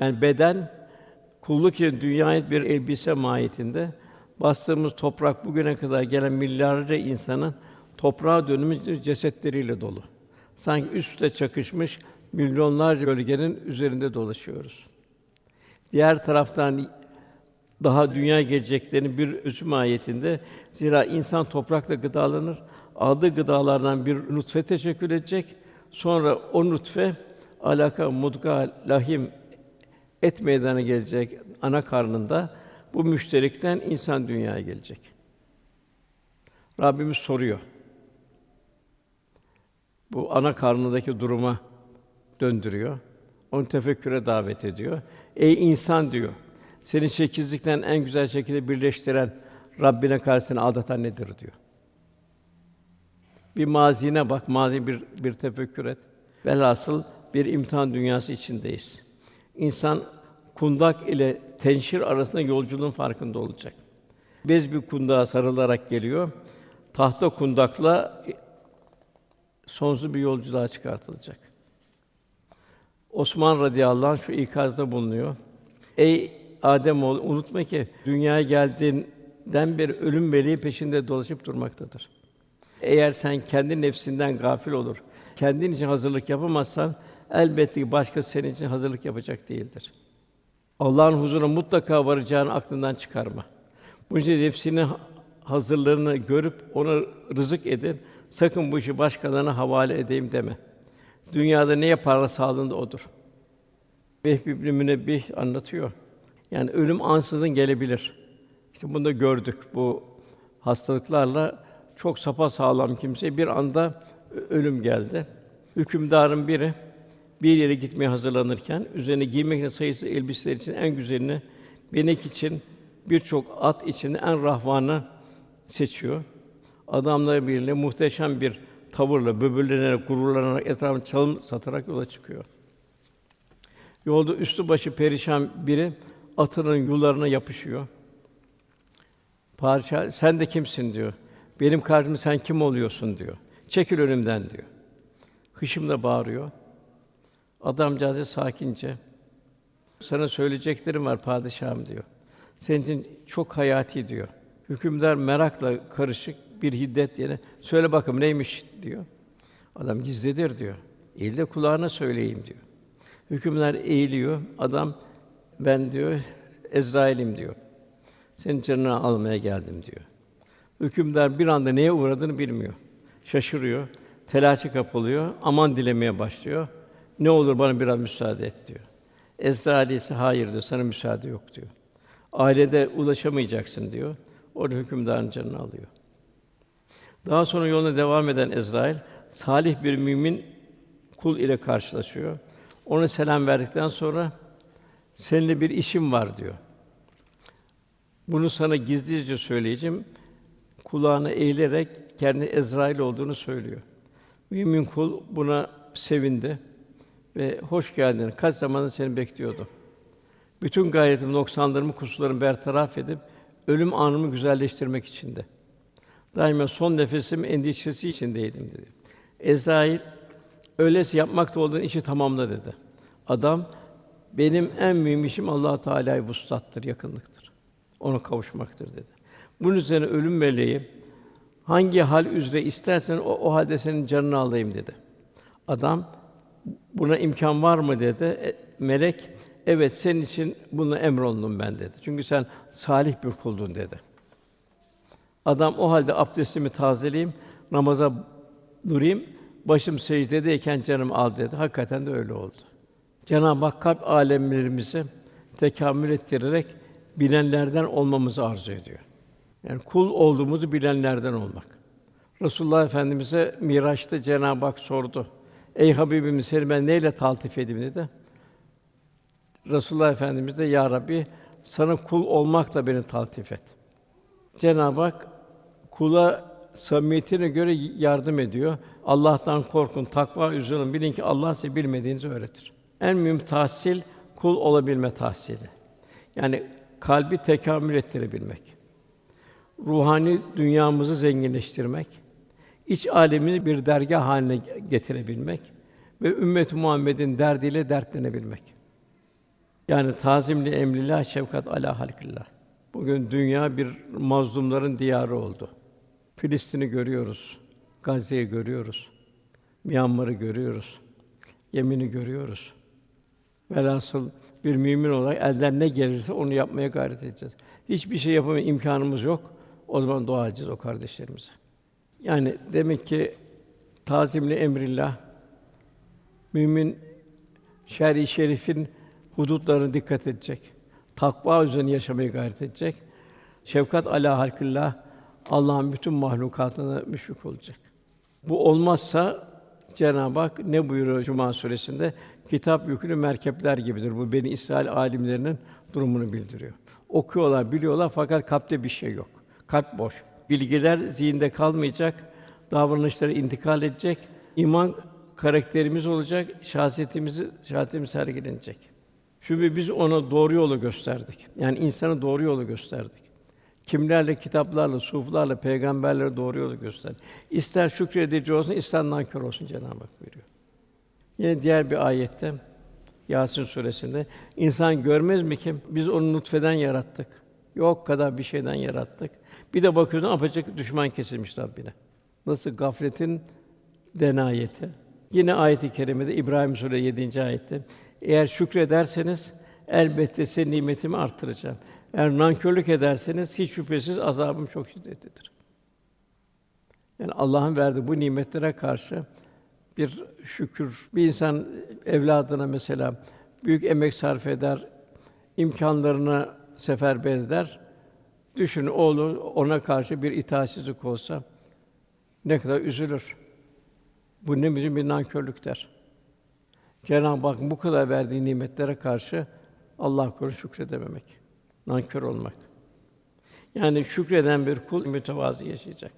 Yani beden kulluk için dünyaya bir elbise mahiyetinde bastığımız toprak bugüne kadar gelen milyarlarca insanın toprağa dönmüş cesetleriyle dolu. Sanki üstte çakışmış milyonlarca bölgenin üzerinde dolaşıyoruz. Diğer taraftan daha dünya geleceklerinin bir özüm mahiyetinde zira insan toprakla gıdalanır. Aldığı gıdalardan bir nutfe teşekkül edecek. Sonra o nutfe alaka, mudga, lahim et meydana gelecek ana karnında. Bu müşterikten insan dünyaya gelecek. Rabbimiz soruyor. Bu ana karnındaki duruma döndürüyor. Onu tefekküre davet ediyor. Ey insan diyor. Seni şekilsizlikten en güzel şekilde birleştiren Rabbine karşısına aldatan nedir diyor. Bir mazine bak, mazi bir tefekkür et. Velhasıl bir imtihan dünyası içindeyiz. İnsan kundak ile tenşir arasında yolculuğun farkında olacak. Bez bir kundağa sarılarak geliyor. Tahta kundakla sonsuz bir yolculuğa çıkartılacak. Osman radıyallahu anh şu ikazda bulunuyor. Ey Âdemoğlu, unutma ki dünyaya geldiğinden beri ölüm meleği peşinde dolaşıp durmaktadır. Eğer sen kendi nefsinden gafil olur, kendin için hazırlık yapamazsan elbette ki başkası senin için hazırlık yapacak değildir. Allah'ın huzuruna mutlaka varacağını aklından çıkarma. Bu işin nefsinin hazırlığını görüp ona rızık edin. Sakın bu işi başkalarına havale edeyim deme. Dünyada ne yaparsa halinde odur. Vehb ibn Münebbih anlatıyor. Yani ölüm ansızın gelebilir. İşte bunu da gördük. Bu hastalıklarla çok sapasağlam kimseye bir anda ölüm geldi. Hükümdarın biri bir yere gitmeye hazırlanırken üzerine giymek için sayısız elbiseler için en güzelini, binek için birçok at için en rahvanı seçiyor. Adamlar birine muhteşem bir tavırla böbürlenerek, gururlanarak etrafını çalım satarak yola çıkıyor. Yolda üstü başı perişan biri atının yularına yapışıyor. Padişah sen de kimsin diyor. Benim karşımda sen kim oluyorsun diyor. Çekil önümden diyor. Hışımla bağırıyor. Adamcağız sakince sana söyleyeceklerim var padişahım diyor. Senin için çok hayati diyor. Hükümdar merakla karışık bir hiddet yine söyle bakayım neymiş diyor. Adam gizlidir diyor. Eğil de kulağına söyleyeyim diyor. Hükümdar eğiliyor. Adam ben diyor Ezrail'im diyor. Senin canını almaya geldim diyor. Hükümdar bir anda neye uğradığını bilmiyor. Şaşırıyor. Telaşa kapılıyor. Aman dilemeye başlıyor. Ne olur bana biraz müsaade et diyor. Ezrail ise hayır diyor. Sana müsaade yok diyor. Ailede ulaşamayacaksın diyor. Orada hükümdarın canını alıyor. Daha sonra yoluna devam eden Ezrail salih bir mümin kul ile karşılaşıyor. Ona selam verdikten sonra seninle bir işim var diyor. Bunu sana gizlice söyleyeceğim. Kulağını eğilerek kendi Ezrail olduğunu söylüyor. Mümin kul buna sevindi ve hoş geldin. Kaç zamandır seni bekliyordum. Bütün gayretim, noksanlarımı, kusurlarımı bertaraf edip ölüm anımı güzelleştirmek içindi. Daima son nefesim endişesi içindeydim dedi. Ezrail öylesi yapmakta olduğun işi tamamla dedi. Adam benim en mühim işim Allah Teala'ya vuslattır, yakınlıktır. Ona kavuşmaktır dedi. Bunun üzerine ölüm meleği hangi hal üzere istersen o halde senin canını alayım dedi. Adam buna imkan var mı dedi. Melek evet senin için bununla emrolundum ben dedi. Çünkü sen salih bir kuldun dedi. Adam o halde abdestimi tazeleyeyim, namaza durayım, başım secdedeyken canım al dedi. Hakikaten de öyle oldu. Cenab-ı Hak kalp alemlerimizi tekamül ettirerek bilenlerden olmamızı arzu ediyor. Yani kul olduğumuzu bilenlerden olmak. Resulullah Efendimiz'e Miraç'ta Cenab-ı Hak sordu. Ey Habibim, seni ben neyle taltif edeyim dedi. Resulullah Efendimiz de ya Rabbi, sana kul olmakla beni taltif et. Cenab-ı Hak kula samimiyetine göre yardım ediyor. Allah'tan korkun, takva üzerine bilin ki Allah size bilmediğinizi öğretir. En mühim tahsil kul olabilme tahsili. Yani kalbi tekamül ettirebilmek. Ruhani dünyamızı zenginleştirmek, iç âlemimizi bir dergâh haline getirebilmek ve ümmet-i Muhammed'in derdiyle dertlenebilmek. Yani tazimli emrillah, şefkat ala halkillah. Bugün dünya bir mazlumların diyarı oldu. Filistin'i görüyoruz, Gazze'yi görüyoruz, Myanmar'ı görüyoruz, Yemen'i görüyoruz. Velhasıl bir mümin olarak elden ne gelirse onu yapmaya gayret edeceğiz. Hiçbir şey yapma imkânımız yok. O zaman dua edeceğiz o kardeşlerimize. Yani demek ki tazimli emrillah, mümin şer'i şerifin hudutlarına dikkat edecek. Takva üzerine yaşamaya gayret edecek. Şefkat ala halkillah, Allah'ın bütün mahlukatına müşfik olacak. Bu olmazsa Cenab-ı Hak ne buyuruyor Cuma suresinde? Kitap yüklü merkepler gibidir. Bu Beni İsrail alimlerinin durumunu bildiriyor. Okuyorlar, biliyorlar fakat kalpte bir şey yok. Kalp boş. Bilgiler zihinde kalmayacak, davranışlara intikal edecek. İman karakterimiz olacak, şahsiyetimiz sergilenecek. Çünkü biz ona doğru yolu gösterdik. Yani insana doğru yolu gösterdik. Kimlerle, kitaplarla, suflarla, peygamberlere doğru yolu gösterdik. İster şükredici olsun, ister nankör olsun Cenab-ı Hak buyuruyor. Yine diğer bir ayette Yâsîn suresinde insan görmez mi ki biz onu nutfeden yarattık. Yok kadar bir şeyden yarattık. Bir de bakıyorsun apaçık düşman kesilmiş Rabbine. Nasıl gafletin denayeti. Yine ayet-i kerimede İbrahim suresi 7. ayette eğer şükrederseniz elbette size nimetimi artıracağım. Eğer nankörlük ederseniz hiç şüphesiz azabım çok şiddetlidir. Yani Allah'ın verdiği bu nimetlere karşı bir şükür. Bir insan evladına mesela büyük emek sarf eder, imkânlarını seferber eder. Düşünün oğlu ona karşı bir itaatsizlik olsa ne kadar üzülür. Bu ne bizim bir nankörlük der. Cenab-ı Hak bu kadar verdiği nimetlere karşı Allah korusun şükredememek, nankör olmak. Yani şükreden bir kul mütevazı yaşayacak.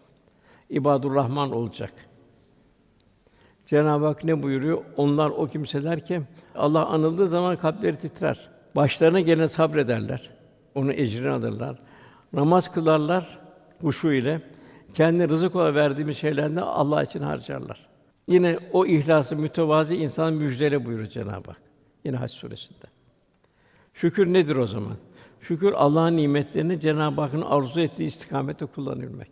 İbadurrahman olacak. Cenab-ı Hak ne buyuruyor? Onlar o kimseler ki Allah anıldığı zaman kalpleri titrer. Başlarına gelen sabrederler. Onu ecrini alırlar. Namaz kılarlar huşu ile. Kendi rızık olarak verdiğimiz şeylerini Allah için harcarlar. Yine o ihlası mütevazi insan müjdele buyuruyor Cenab-ı Hak. Yine Hac suresinde. Şükür nedir o zaman? Şükür Allah'ın nimetlerini Cenab-ı Hakk'ın arzu ettiği istikamette kullanabilmek.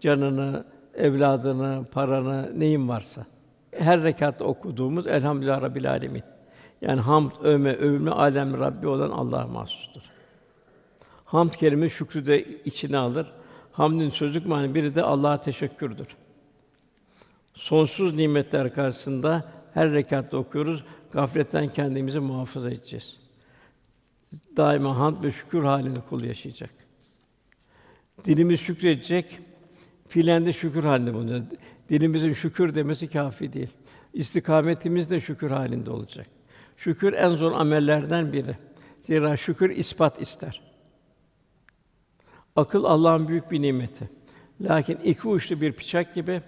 Canını, evladını, paranı, neyin varsa. Her rekatta okuduğumuz elhamdülillahi rabbil âlemin. Yani hamd, övme, övülme âlem Rabbi olan Allah'a mahsustur. Hamd kelimesi şükrü de içine alır. Hamd'in sözlük manası biri de Allah'a teşekkürdür. Sonsuz nimetler karşısında her rekatta okuyoruz. Gafletten kendimizi muhafaza edeceğiz. Daima hamd ve şükür halinde kul yaşayacak. Dilimiz şükredecek. Fiilen de şükür halinde bulunacak. Dilimizin şükür demesi kâfi değil. İstikametimiz de şükür halinde olacak. Şükür en zor amellerden biri. Zira şükür ispat ister. Akıl Allah'ın büyük bir nimeti. Lakin iki uçlu bir bıçak gibi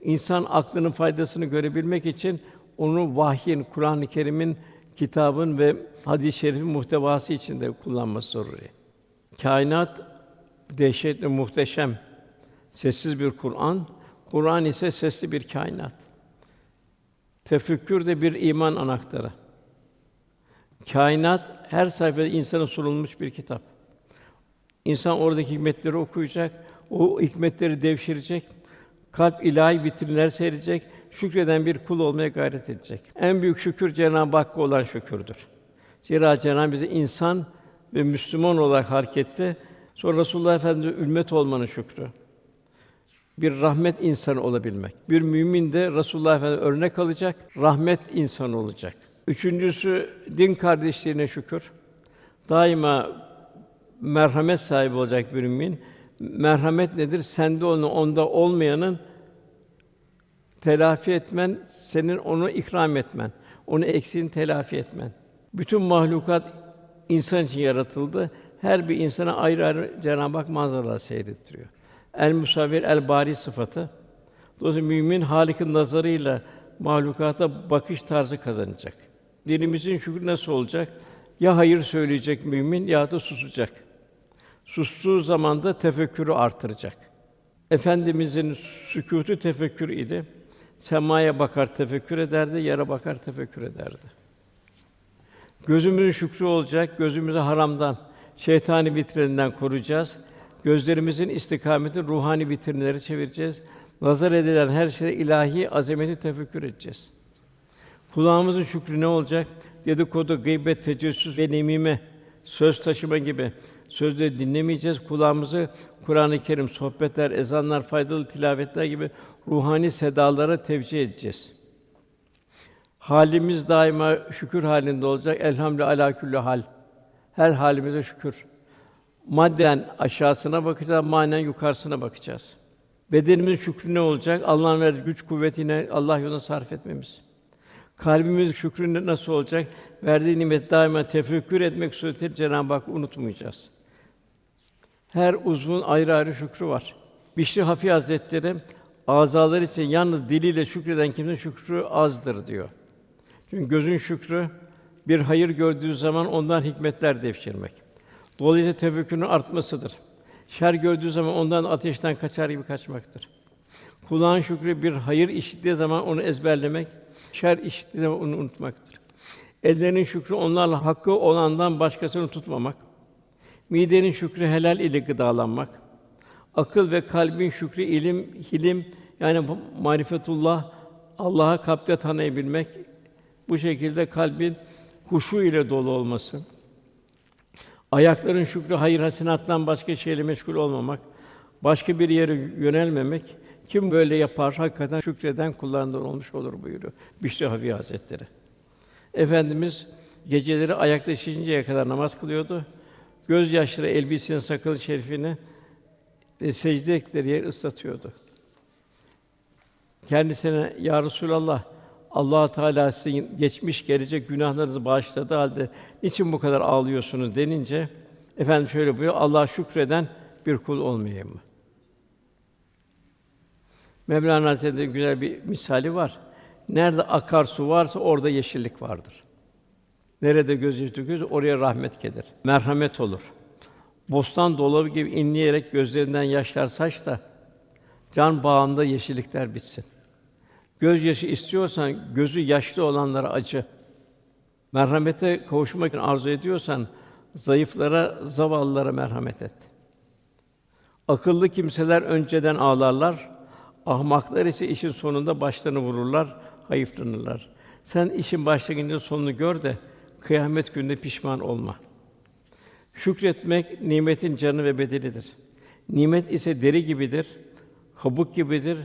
insan aklının faydasını görebilmek için onu vahyin, Kur'an-ı Kerim'in, kitabın ve hadis-i şerifin muhtevası içinde kullanması zorunlu. Kainat dehşetli, muhteşem. Sessiz bir Kur'an, Kur'an ise sesli bir kainat. Tefekkür de bir iman anahtarı. Kainat her sayfada insana sunulmuş bir kitap. İnsan oradaki hikmetleri okuyacak, o hikmetleri devşirecek, kalp ilahi vitrinler seyredecek, şükreden bir kul olmaya gayret edecek. En büyük şükür Cenab-ı Hakk'a olan şükürdür. Zira Cenab-ı bize insan ve Müslüman olarak harekette, sonra Resulullah Efendimiz ümmet olmanın şükrü. Bir rahmet insanı olabilmek. Bir mümin de Resulullah Efendimiz örnek alacak, rahmet insanı olacak. Üçüncüsü, din kardeşliğine şükür. Daima merhamet sahibi olacak bir mümin. Merhamet nedir? Sende olanı onda olmayanın telafi etmen, senin onu ikram etmen, onu eksiğini telafi etmen. Bütün mahlukat insan için yaratıldı. Her bir insana ayrı ayrı Cenab-ı Hak manzaralar seyrettiriyor. El-Musavvir, el-Bari sıfatı. Dolayısıyla mümin Halik'in nazarıyla mahlukata bakış tarzı kazanacak. Dilimizin şükrü nasıl olacak? Ya hayır söyleyecek mümin ya da susacak. Sustuğu zaman da tefekkürü artıracak. Efendimizin sükûtu tefekkür idi. Semaya bakar tefekkür ederdi, yere bakar tefekkür ederdi. Gözümüzün şükrü olacak. Gözümüzü haramdan, şeytani vitrininden koruyacağız. Gözlerimizin istikametini ruhani vitrinlere çevireceğiz. Nazar edilen her şeye ilahi azameti tefekkür edeceğiz. Kulağımızın şükrü ne olacak? Dedikodu, gıybet, tecessüs ve nemime, söz taşıma gibi sözleri dinlemeyeceğiz. Kulağımızı Kur'an-ı Kerim, sohbetler, ezanlar, faydalı tilavetler gibi ruhani sedalara tevcih edeceğiz. Halimiz daima şükür halinde olacak. Elhamdü ala kulli hal. Her halimize şükür. Madden aşağısına bakacağız, manen yukarısına bakacağız. Bedenimizin şükrü ne olacak? Allah'ın verdiği güç kuvvetine Allah yoluna sarf etmemiz. Kalbimizin şükrü nasıl olacak? Verdiği nimet daima tefekkür etmek suretiyle Cenab-ı Hakk'ı unutmayacağız. Her uzvun ayrı ayrı şükrü var. Bişri Hafi Hazretleri azalar için yalnız diliyle şükreden kimsenin şükrü azdır diyor. Çünkü gözün şükrü bir hayır gördüğü zaman ondan hikmetler devşirmek. Dolayısıyla tefekkürün artmasıdır. Şer gördüğü zaman ondan ateşten kaçar gibi kaçmaktır. Kulağın şükrü bir hayır işittiği zaman onu ezberlemek, şer işittiği zaman onu unutmaktır. Ellerin şükrü onlarla hakkı olandan başkasını tutmamak. Midenin şükrü helal ile gıdalanmak. Akıl ve kalbin şükrü ilim, hilim yani marifetullah, Allah'a kalpte tanıyabilmek. Bu şekilde kalbin huşu ile dolu olması. Ayakların şükrü hayır hasenattan başka şeyle meşgul olmamak, başka bir yere yönelmemek. Kim böyle yapar hakikaten şükreden kullarından olmuş olur buyuruyor Bişri Hafi Hazretleri. Efendimiz geceleri ayakta şişinceye kadar namaz kılıyordu. Gözyaşları elbisenin sakalı şerifini ve secde ettikleri yeri ıslatıyordu. Kendisine "Ya Resulallah, Allah Teala sizin geçmiş gelecek günahlarınızı bağışladığı halde niçin bu kadar ağlıyorsunuz?" denince efendim şöyle buyuruyor: "Allah'a şükreden bir kul olmayayım mı?" Mevlana Hazretleri'nin güzel bir misali var. Nerede akarsu varsa orada yeşillik vardır. Nerede gözyaşı dökülürse oraya rahmet gelir. Merhamet olur. Bostan dolabı gibi inleyerek gözlerinden yaşlar saç da can bağında yeşillikler bitsin. Gözyaşı istiyorsan, gözü yaşlı olanlara acı. Merhamete kavuşmak arzu ediyorsan, zayıflara, zavallılara merhamet et. Akıllı kimseler önceden ağlarlar, ahmaklar ise işin sonunda başlarını vururlar, hayıflanırlar. Sen işin başlangıcını sonunu gör de, kıyamet gününde pişman olma. Şükretmek, nimetin canı ve bedelidir. Nimet ise deri gibidir, kabuk gibidir.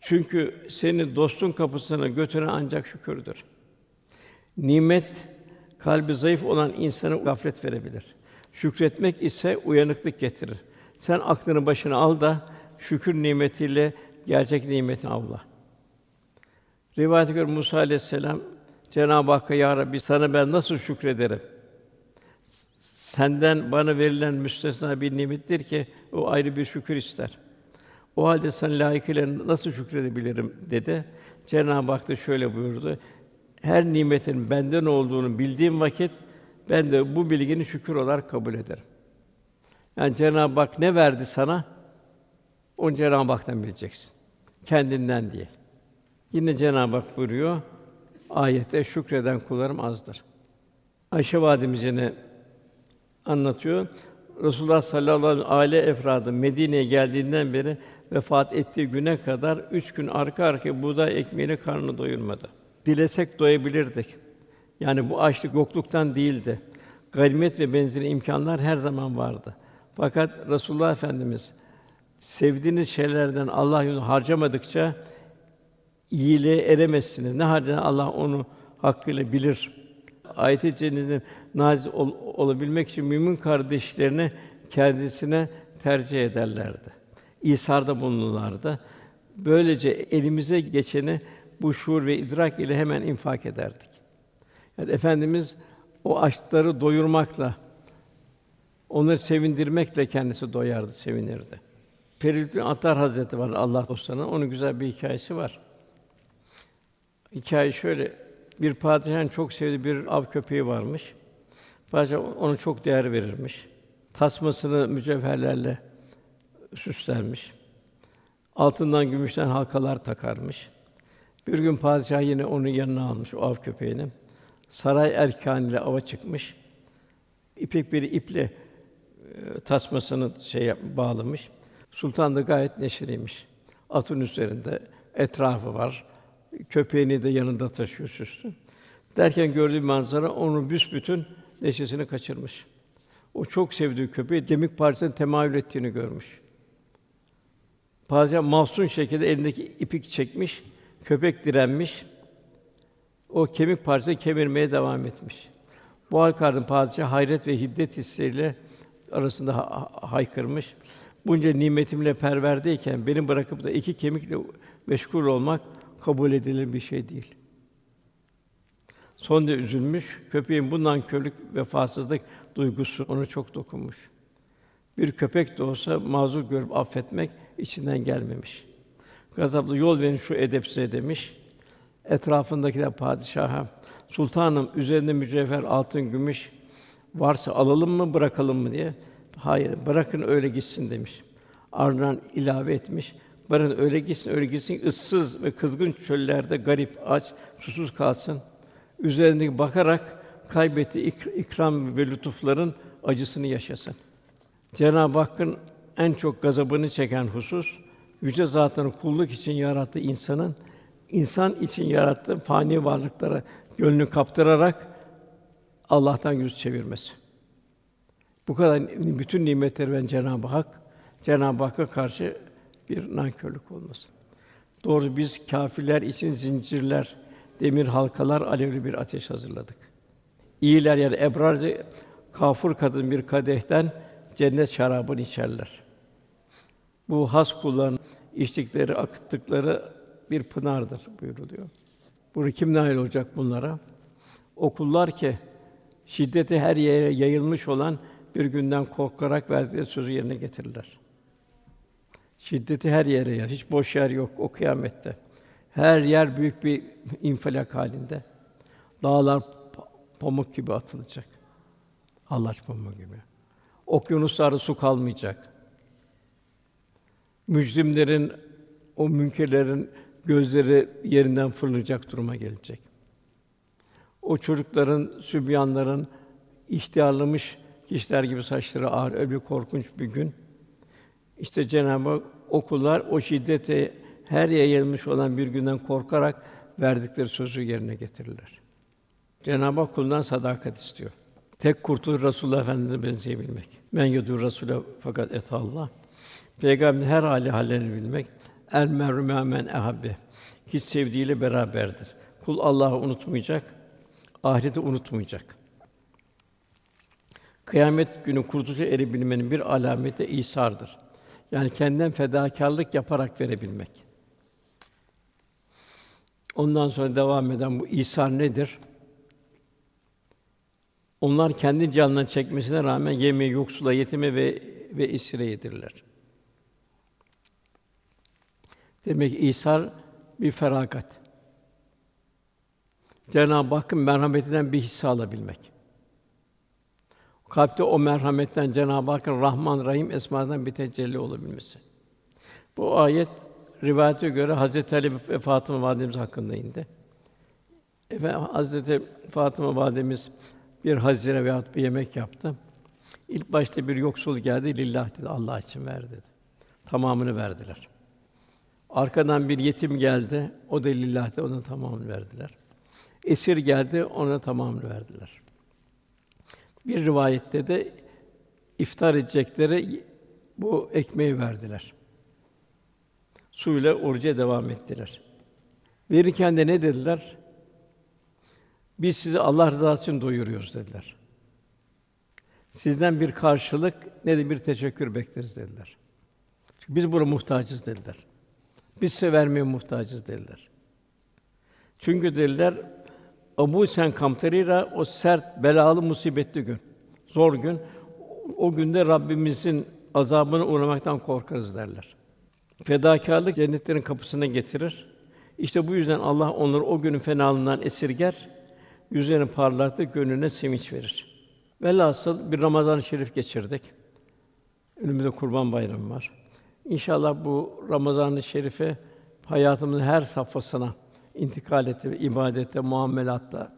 Çünkü seni dostun kapısına götüren ancak şükürdür. Nimet kalbi zayıf olan insana gaflet verebilir. Şükretmek ise uyanıklık getirir. Sen aklını başına al da şükür nimetiyle gerçek nimetini avla. Rivayete göre Musa aleyhisselam Cenab-ı Hakk'a "Ya Rabbi, sana ben nasıl şükrederim? Senden bana verilen müstesna bir nimettir ki o ayrı bir şükür ister. O halde sen layıkıyla nasıl şükredebilirim?" dedi. Cenab-ı Hak da şöyle buyurdu: "Her nimetin benden olduğunu bildiğim vakit ben de bu bilgini şükür olarak kabul ederim." Yani Cenab-ı Hak ne verdi sana? Onu Cenab-ı Hak'tan bileceksin. Kendinden değil. Yine Cenab-ı Hak buyuruyor ayette: "Şükreden kullarım azdır." Ayşe validemiz yine anlatıyor. Resulullah sallallahu aleyhi ve sellem aile efradı Medine'ye geldiğinden beri vefat ettiği güne kadar 3 gün arka arkaya buğday ekmeğiyle karnını doyurmadı. Dilesek doyabilirdik. Yani bu açlık yokluktan değildi. Ganimet ve benzeri imkanlar her zaman vardı. Fakat Resulullah Efendimiz sevdiğiniz şeylerden Allah yolunda harcamadıkça iyiliğe eremezsiniz. Ne harcarsan Allah onu hakkıyla bilir. Ayet-i Celle'nin naziz olabilmek için mümin kardeşlerini kendisine tercih ederlerdi. İsarda bulunurlardı. Böylece elimize geçeni bu şuur ve idrak ile hemen infak ederdik. Yani Efendimiz o açları doyurmakla, onları sevindirmekle kendisi doyardı, sevinirdi. Feridüddin Attar Hazretleri var Allah dostlarına, onun güzel bir hikâyesi var. Hikâye şöyle, bir padişahın çok sevdiği bir av köpeği varmış. Padişah ona çok değer verirmiş. Tasmasını mücevherlerle süslenmiş. Altından, gümüşten halkalar takarmış. Bir gün padişah yine onun yanına almış, o av köpeğini. Saray erkaniyle ava çıkmış. İpek bir iple tasmasını bağlamış. Sultan da gayet neşeliymiş. Atın üzerinde, etrafı var. Köpeğini de yanında taşıyor süslü. Derken gördüğü manzara onun büsbütün neşesini kaçırmış. O çok sevdiği köpeği demik parçasına temayül ettiğini görmüş. Padişah mahzun şekilde elindeki ipi çekmiş, köpek direnmiş. O kemik parçasını kemirmeye devam etmiş. Bu hal karşısında padişah hayret ve hiddet hissiyle arasında haykırmış. Bunca nimetimle perverdeyken beni bırakıp da iki kemikle meşgul olmak kabul edilen bir şey değil. Son derece üzülmüş, köpeğin bu nankörlük, vefasızlık duygusu ona çok dokunmuş. Bir köpek de olsa mazur görüp affetmek içinden gelmemiş. Gazapla yol verin şu edepsize demiş. Etrafındakiler padişaha, sultanım üzerinde mücevher, altın, gümüş varsa alalım mı, bırakalım mı diye. Hayır, bırakın öyle gitsin demiş. Ardından ilave etmiş. Bırakın öyle gitsin, öyle gitsin, ıssız ve kızgın çöllerde garip, aç, susuz kalsın. Üzerindeki bakarak kaybettiği ikram ve lütufların acısını yaşasın. Cenab-ı Hakk'ın en çok gazabını çeken husus, yüce Zat'ın kulluk için yarattığı insanın, insan için yarattığı fani varlıklara gönlünü kaptırarak Allah'tan yüz çevirmesi. Bu kadar bütün nimetleri veren Cenab-ı Hak, Cenab-ı Hakk'a karşı bir nankörlük olması. Doğru biz kâfirler için zincirler, demir halkalar, alevli bir ateş hazırladık. İyiler yani ebrarca kâfur kadın bir kadehten cennet şarabını içerler. Bu has kulların içtikleri, akıttıkları bir pınardır buyuruluyor. Bunu kim nail olacak bunlara? O kullar ki şiddeti her yere yayılmış olan bir günden korkarak verdikleri sözü yerine getirirler. Şiddeti her yere yayılmış, hiç boş yer yok o kıyamette. Her yer büyük bir infilak halinde. Dağlar pamuk gibi atılacak. Hallaç pamuğu gibi. Okyanuslarda su kalmayacak. Mücrimlerin, o münkerlerin gözleri yerinden fırlayacak duruma gelecek. O çocukların, sübyanların ihtiyarlamış kişiler gibi saçları ağır, öyle bir korkunç bir gün. İşte Cenab-ı Hak o kullar o şiddete her yayılmış olan bir günden korkarak verdikleri sözü yerine getirirler. Cenab-ı Hak kulundan sadakat istiyor. Tek kurtuluş Resulullah Efendimize benzeyebilmek. Men yudur Resulü fakat et Allah. Peygamberin her hali hallerini bilmek. El mer'u me'men ehabbe. Hiç sevdiğiyle beraberdir. Kul Allah'ı unutmayacak, ahireti unutmayacak. Kıyamet günü kurtuluşa erebilmenin bir alameti isardır. Yani kendinden fedakârlık yaparak verebilmek. Ondan sonra devam eden bu isar nedir? Onlar kendi canlarını çekmesine rağmen yemeği yoksula, yetime ve esire yedirler. Demek ki isar bir feragat. Cenab-ı Hakk'ın merhametinden bir hisse alabilmek. Kalpte o merhametten Cenab-ı Hakk'ın Rahman Rahim esmasından bir tecelli olabilmesi. Bu ayet rivayete göre Hazreti Ali ve Fatıma validemiz hakkında indi. Efendim Hazreti Fatıma validemiz bir hazire veyahut bir yemek yaptı. İlk başta bir yoksul geldi, lillah dedi, Allah için ver dedi. Tamamını verdiler. Arkadan bir yetim geldi, o da lillah dedi, ona tamamını verdiler. Esir geldi, ona tamamını verdiler. Bir rivayette de iftar edecekleri bu ekmeği verdiler. Suyla oruca devam ettiler. Verirken de ne dediler? biz sizi Allah rızası için doyuruyoruz dediler. Sizden bir karşılık, ne de bir teşekkür bekleriz dediler. Çünkü biz buna muhtacız dediler. Biz size vermeye muhtacız dediler. Çünkü dediler, Abu'sen kamtarira, o sert, belalı, musibetli gün, zor gün, o günde Rabbimizin azabına uğramaktan korkarız derler. Fedakârlık cennetlerin kapısına getirir. İşte bu yüzden Allah onları o günün fenalığından esirger, yüzlerini parlatır, gönlüne sevinç verir. Velhasıl bir Ramazan-ı Şerif geçirdik. Önümüzde Kurban Bayramı var. İnşallah bu Ramazan-ı Şerif'e hayatımızın her safhasına intikal etti, ibadette, muamelatta,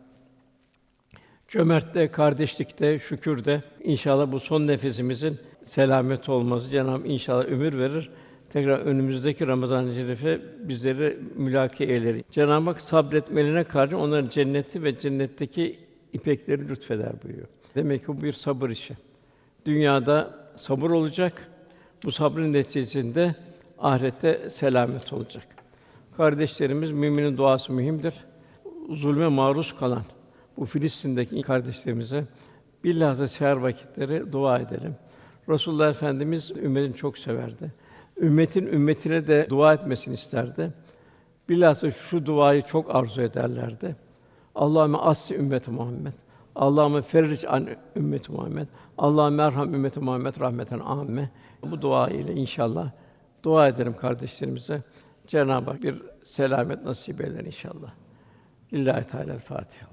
cömertte, kardeşlikte, şükürde inşallah bu son nefesimizin selamet olması Cenab-ı inşallah ömür verir. Tekrar önümüzdeki Ramazan-ı Şerif'e bizleri mülâki eyler. Cenab-ı Hak sabretmelerine karşı onların cenneti ve cennetteki ipekleri lütfeder buyuruyor. Demek ki bu bir sabır işi. Dünyada sabır olacak. Bu sabrın neticesinde ahirette selamet olacak. Kardeşlerimiz, müminin duası mühimdir. Zulme maruz kalan bu Filistin'deki kardeşlerimize bilhassa seher vakitleri dua edelim. Resulullah Efendimiz ümmetini çok severdi. Ümmetin ümmetine de dua etmesini isterdi. Bilhassa şu duayı çok arzu ederlerdi. Allahümme asli ümmeti Muhammed. Allahümme ferric an ümmeti Muhammed. Allahümme merham ümmeti Muhammed rahmeten âmme. Bu dua ile inşallah dua ederim kardeşlerimize. Cenab-ı Hak bir selamet nasip eder inşallah. Lillahi Teala'l-Fatiha.